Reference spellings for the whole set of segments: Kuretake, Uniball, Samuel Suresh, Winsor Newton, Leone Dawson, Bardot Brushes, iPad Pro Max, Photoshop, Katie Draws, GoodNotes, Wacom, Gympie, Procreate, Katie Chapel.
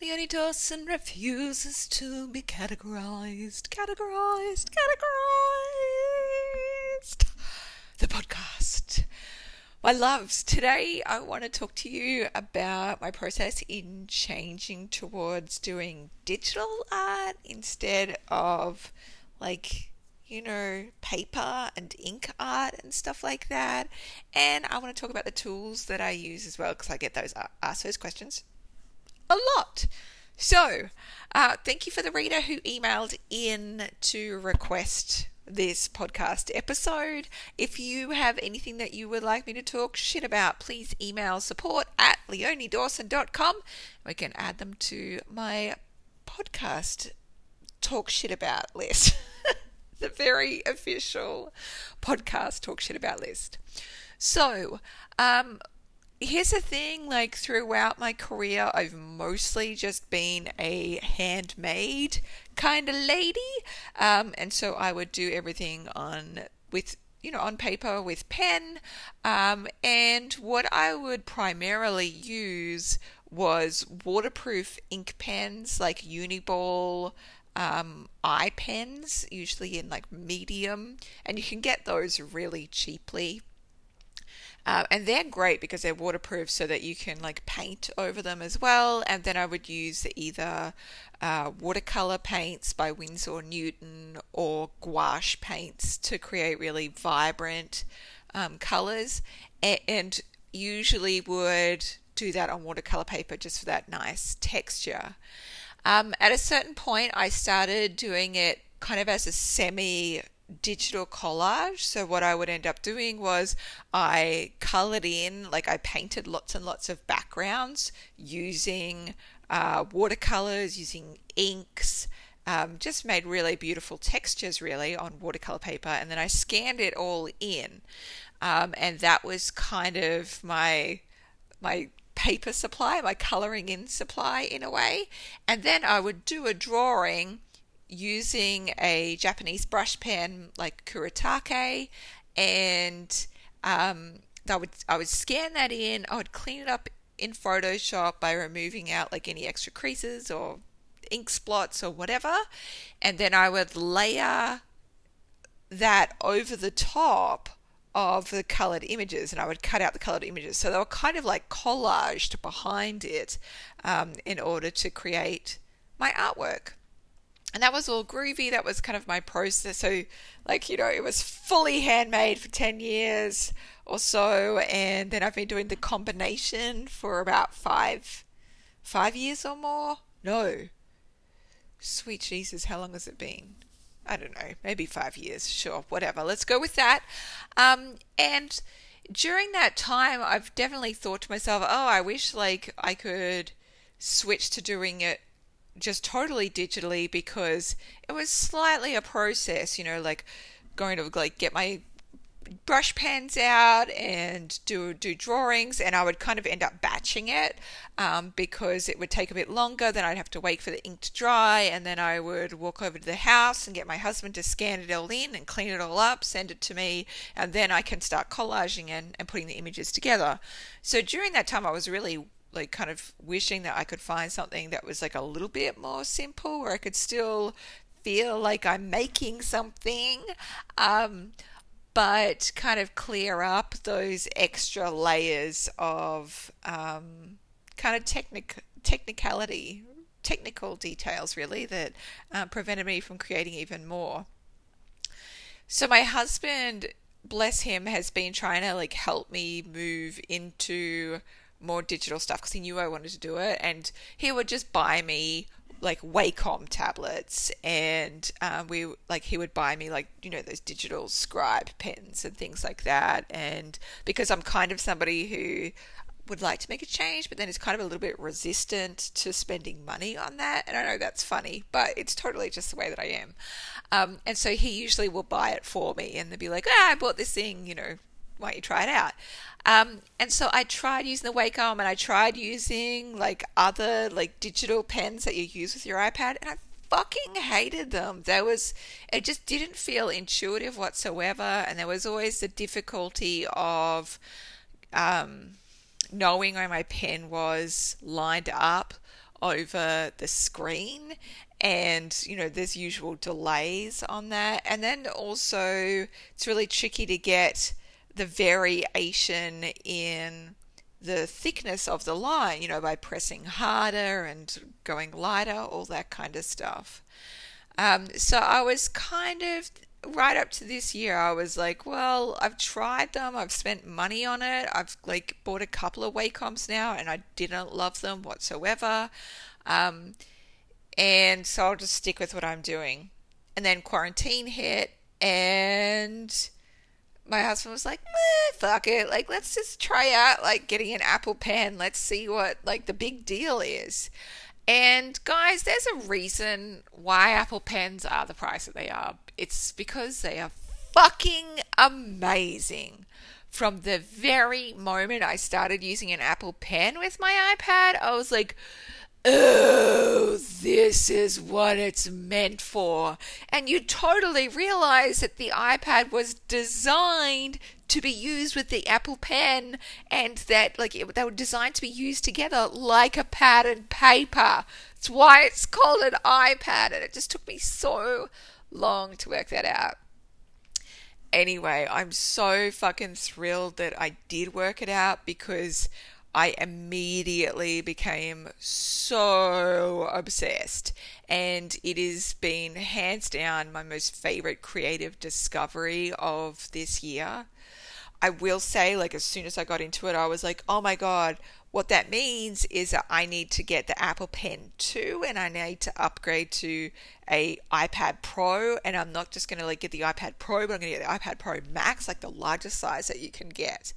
Leone Dawson refuses to be categorized. The podcast. My loves, today I want to talk to you about my process in changing towards doing digital art instead of paper and ink art and stuff like that. And I want to talk about the tools that I use as well, because I get asked those questions a lot. So thank you for the reader who emailed in to request this podcast episode. If you have anything that you would like me to talk shit about, please email support@leonedawson.com. We can add them to my podcast talk shit about list. The very official podcast talk shit about list. So, here's the thing, throughout my career, I've mostly just been a handmade kind of lady. And so I would do everything on paper with pen. And what I would primarily use was waterproof ink pens, like Uniball, eye pens, usually in medium, and you can get those really cheaply, and they're great because they're waterproof, so that you can paint over them as well. And then I would use either watercolor paints by Winsor Newton or gouache paints to create really vibrant colors, and usually would do that on watercolor paper just for that nice texture. At a certain point, I started doing it kind of as a semi-digital collage. So what I would end up doing was I colored in, I painted lots and lots of backgrounds using watercolors, using inks, just made really beautiful textures really on watercolor paper. And then I scanned it all in. And that was kind of my paper supply, my colouring in supply in a way. And then I would do a drawing using a Japanese brush pen like Kuretake, and I would scan that in. I would clean it up in Photoshop by removing out any extra creases or ink spots or whatever, and then I would layer that over the top of the coloured images, and I would cut out the coloured images. So they were kind of collaged behind it in order to create my artwork. And that was all groovy. That was kind of my process. So it was fully handmade for 10 years or so. And then I've been doing the combination for about five years or more. No. Sweet Jesus, how long has it been? I don't know, maybe 5 years, sure, whatever. Let's go with that. And during that time, I've definitely thought to myself, I wish I could switch to doing it just totally digitally, because it was slightly a process, going to get my brush pens out and do drawings, and I would kind of end up batching it because it would take a bit longer. Then I'd have to wait for the ink to dry, and then I would walk over to the house and get my husband to scan it all in and clean it all up, send it to me, and then I can start collaging and putting the images together. So during that time I was really kind of wishing that I could find something that was a little bit more simple, where I could still feel I'm making something, but kind of clear up those extra layers of kind of technical details really that prevented me from creating even more. So my husband, bless him, has been trying to help me move into more digital stuff, because he knew I wanted to do it, and he would just buy me Wacom tablets, and he would buy me those digital scribe pens and things like that. And because I'm kind of somebody who would like to make a change, but then is kind of a little bit resistant to spending money on that, and I know that's funny, but it's totally just the way that I am. And so he usually will buy it for me, and they'd be like, I bought this thing, why don't you try it out? And so I tried using the Wacom, and I tried using other digital pens that you use with your iPad, and I fucking hated them. It just didn't feel intuitive whatsoever, and there was always the difficulty of knowing where my pen was lined up over the screen, and you know there's usual delays on that. And then also it's really tricky to get the variation in the thickness of the line, you know, by pressing harder and going lighter, all that kind of stuff. So I was kind of, right up to this year, I was like, well, I've tried them, I've spent money on it, I've like bought a couple of Wacoms now and I didn't love them whatsoever. And so I'll just stick with what I'm doing. And then quarantine hit and my husband was like, fuck it, like let's just try out like getting an Apple Pen, let's see what like the big deal is. And guys, there's a reason why Apple Pens are the price that they are. It's because they are fucking amazing. From the very moment I started using an Apple Pen with my iPad, I was like, oh, this is what it's meant for. And you totally realize that the iPad was designed to be used with the Apple Pen, and that like they were designed to be used together like a pad and paper. It's why it's called an iPad, and it just took me so long to work that out. Anyway, I'm so fucking thrilled that I did work it out, because I immediately became so obsessed, and it has been hands down my most favorite creative discovery of this year. I will say, like, as soon as I got into it, I was like, oh my God, what that means is that I need to get the Apple Pen 2 and I need to upgrade to a iPad Pro. And I'm not just going to like get the iPad Pro, but I'm going to get the iPad Pro Max, like the largest size that you can get.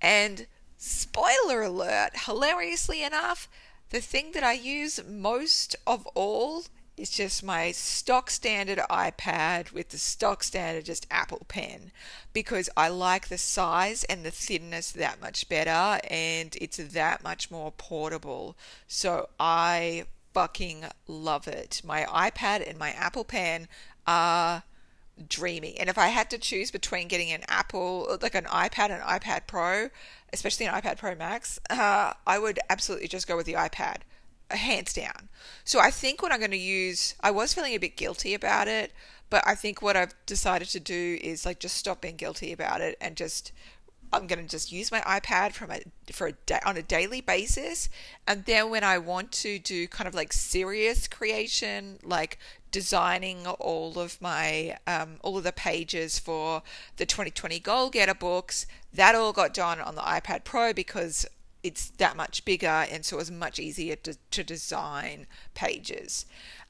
And spoiler alert, hilariously enough, the thing that I use most of all is just my stock standard iPad with the stock standard just Apple Pen, because I like the size and the thinness that much better, and it's that much more portable. So I fucking love it. My iPad and my Apple Pen are dreamy. And if I had to choose between getting an Apple, like an iPad and an iPad Pro, especially an iPad Pro Max, I would absolutely just go with the iPad, hands down. So I think what I'm going to use, I was feeling a bit guilty about it, but I think what I've decided to do is like just stop being guilty about it, and just I'm going to just use my iPad on a daily basis. And then when I want to do kind of like serious creation, like designing all of my all of the pages for the 2020 Goal Getter books, that all got done on the iPad Pro because it's that much bigger, and so it was much easier to design pages.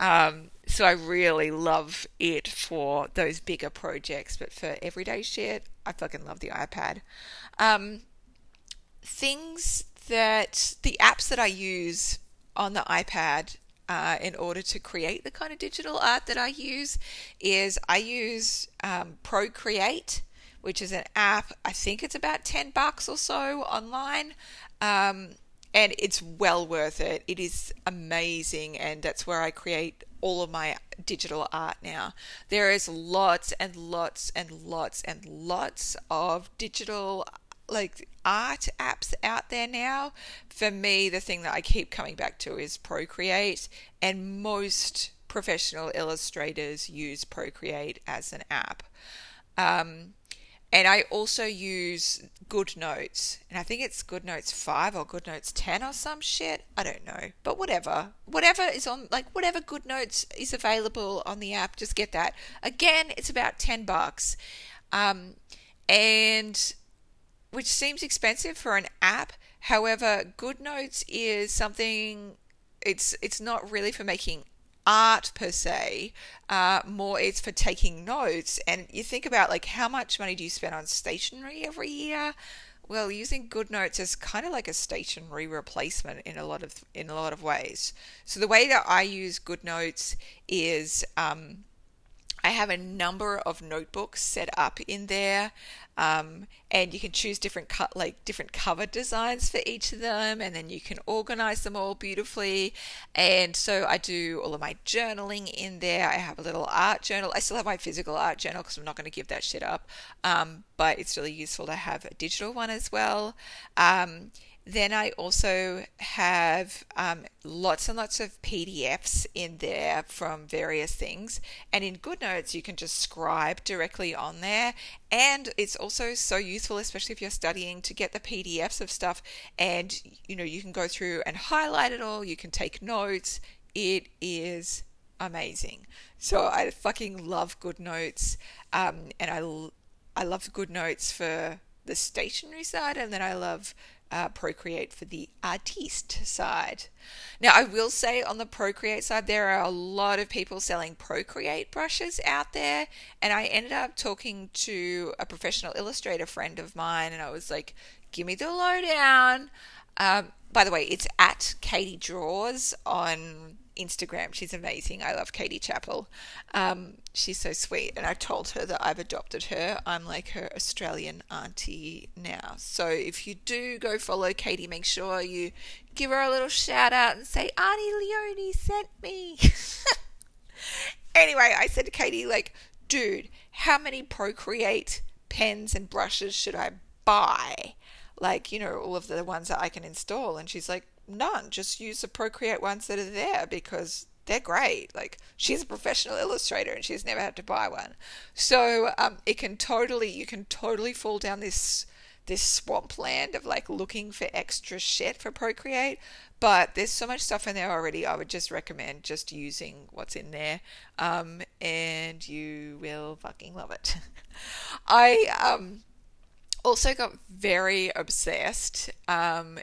So I really love it for those bigger projects, but for everyday shit, I fucking love the iPad. The apps that I use on the iPad in order to create the kind of digital art that I use is I use Procreate, which is an app. I think it's about $10 or so online. And it's well worth it. It is amazing, and that's where I create all of my digital art now. There is lots and lots and lots and lots of digital like art apps out there now. For me, the thing that I keep coming back to is Procreate, and most professional illustrators use Procreate as an app. And I also use GoodNotes, and I think it's GoodNotes 5 or GoodNotes 10 or some shit. I don't know, but whatever is on, like whatever GoodNotes is available on the app, just get that. Again, it's about $10, and which seems expensive for an app. However, GoodNotes is something. It's not really for making art per se, more it's for taking notes. And you think about like how much money do you spend on stationery every year? Well, using GoodNotes is kind of like a stationery replacement in a lot of ways. So the way that I use GoodNotes is I have a number of notebooks set up in there, and you can choose different cover designs for each of them, and then you can organize them all beautifully. And so I do all of my journaling in there. I have a little art journal. I still have my physical art journal because I'm not going to give that shit up, but it's really useful to have a digital one as well. Then I also have lots and lots of PDFs in there from various things. And in GoodNotes, you can just scribe directly on there. And it's also so useful, especially if you're studying, to get the PDFs of stuff. And, you know, you can go through and highlight it all. You can take notes. It is amazing. So I fucking love GoodNotes. And I love GoodNotes for the stationery side. And then I love Procreate for the artiste side. Now, I will say on the Procreate side, there are a lot of people selling Procreate brushes out there, and I ended up talking to a professional illustrator friend of mine, and I was like, give me the lowdown. By the way, it's at Katie Draws on Instagram. She's amazing. I love Katie Chapel. She's so sweet, and I told her that I've adopted her. I'm like her Australian auntie now. So if you do go follow Katie, make sure you give her a little shout out and say, Auntie Leone sent me. Anyway, I said to Katie, like, dude, how many Procreate pens and brushes should I buy? Like, you know, all of the ones that I can install. And she's like, none, just use the Procreate ones that are there because they're great. Like, she's a professional illustrator and she's never had to buy one. So you can totally fall down this swampland of like looking for extra shit for Procreate, but there's so much stuff in there already. I would just recommend just using what's in there, and you will fucking love it. I also got very obsessed, and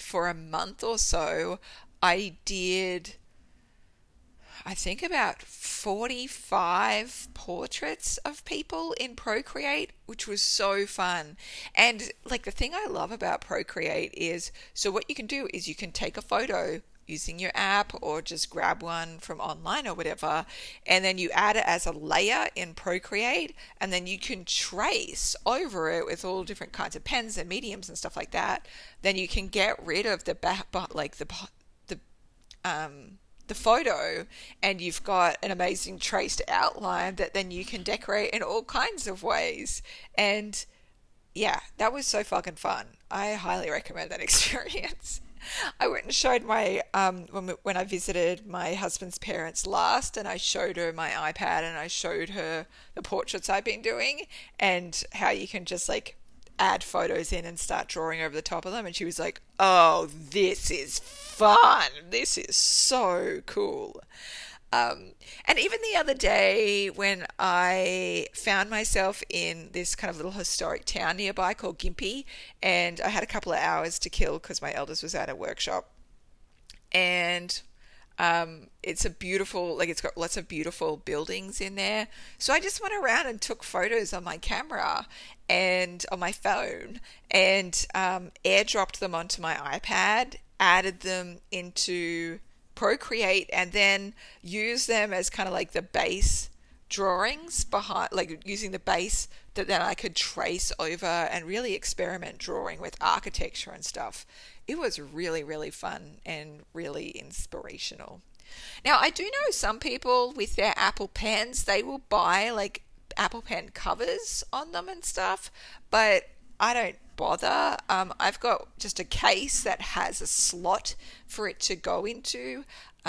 for a month or so I did, I think, about 45 portraits of people in Procreate, which was so fun. And like, the thing I love about Procreate is, so what you can do is you can take a photo using your app or just grab one from online or whatever, and then you add it as a layer in Procreate, and then you can trace over it with all different kinds of pens and mediums and stuff like that. Then you can get rid of the photo, and you've got an amazing traced outline that then you can decorate in all kinds of ways. And yeah, that was so fucking fun. I highly recommend that experience. I went and showed my, when I visited my husband's parents last, and I showed her my iPad and I showed her the portraits I've been doing and how you can just like add photos in and start drawing over the top of them. And she was like, oh, this is fun. This is so cool. And even the other day when I found myself in this kind of little historic town nearby called Gympie, and I had a couple of hours to kill because my eldest was at a workshop, and it's a beautiful, like, it's got lots of beautiful buildings in there. So I just went around and took photos on my camera and on my phone, and airdropped them onto my iPad, added them into Procreate, and then use them as kind of like the base drawings behind, like using the base that then I could trace over and really experiment drawing with architecture and stuff. It was really, really fun and really inspirational. Now, I do know some people with their Apple Pens, they will buy like Apple Pen covers on them and stuff, but I don't bother. I've got just a case that has a slot for it to go into,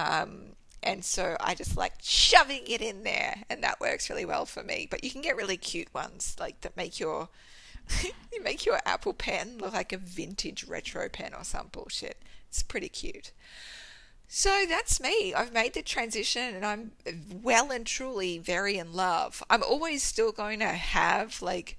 and so I just like shoving it in there, and that works really well for me. But you can get really cute ones like that make your you make your Apple Pen look like a vintage retro pen or some bullshit. It's pretty cute. So that's me. I've made the transition, and I'm well and truly very in love. I'm always still going to have like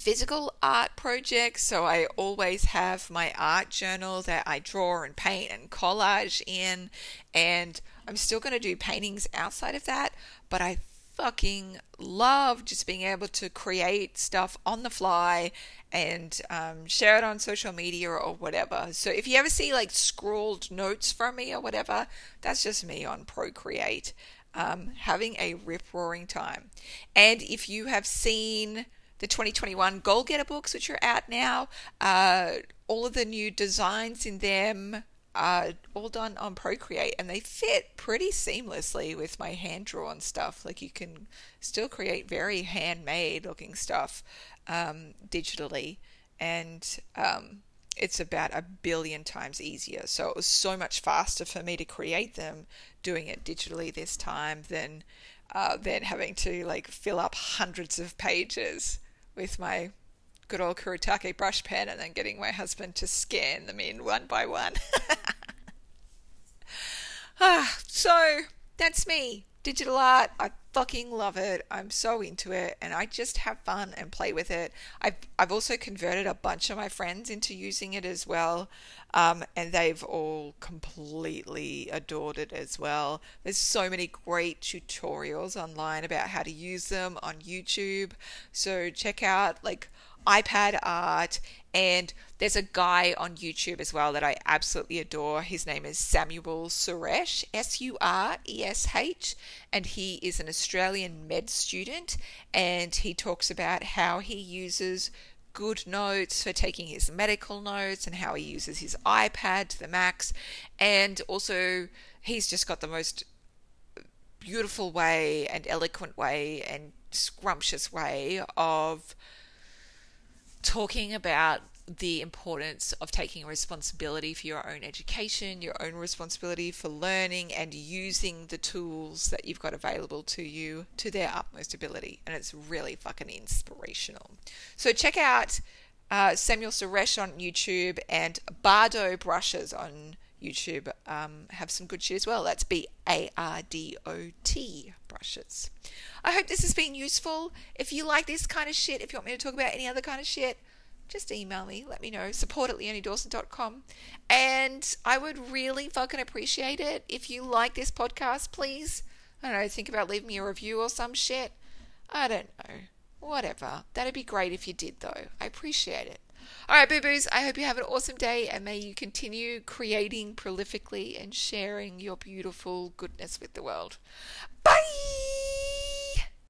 physical art projects, so I always have my art journal that I draw and paint and collage in, and I'm still going to do paintings outside of that, but I fucking love just being able to create stuff on the fly and share it on social media or whatever. So if you ever see like scrawled notes from me or whatever, that's just me on Procreate. having a rip-roaring time. And if you have seen the 2021 Goal Getter books, which are out now, all of the new designs in them are all done on Procreate, and they fit pretty seamlessly with my hand-drawn stuff. Like, you can still create very handmade-looking stuff digitally, and it's about 1 billion times easier. So it was so much faster for me to create them doing it digitally this time than having to like fill up hundreds of pages with my good old Kuretake brush pen and then getting my husband to scan them in one by one. So that's me. Digital art. I fucking love it. I'm so into it, and I just have fun and play with it. I've also converted a bunch of my friends into using it as well, and they've all completely adored it as well. There's so many great tutorials online about how to use them on YouTube, so check out like iPad art, and there's a guy on YouTube as well that I absolutely adore. His name is Samuel Suresh, Suresh, and he is an Australian med student, and he talks about how he uses GoodNotes for taking his medical notes and how he uses his iPad to the max. And also he's just got the most beautiful way and eloquent way and scrumptious way of talking about the importance of taking responsibility for your own education, your own responsibility for learning, and using the tools that you've got available to you to their utmost ability. And it's really fucking inspirational. So check out Samuel Suresh on YouTube, and Bardot Brushes on YouTube have some good shit as well. That's Bardot Brushes. I hope this has been useful. If you like this kind of shit, if you want me to talk about any other kind of shit, just email me, let me know, support@leonedawson.com. And I would really fucking appreciate it if you like this podcast. Please, I don't know, think about leaving me a review or some shit. I don't know, whatever. That'd be great if you did though. I appreciate it. All right, boo-boos, I hope you have an awesome day, and may you continue creating prolifically and sharing your beautiful goodness with the world. Bye!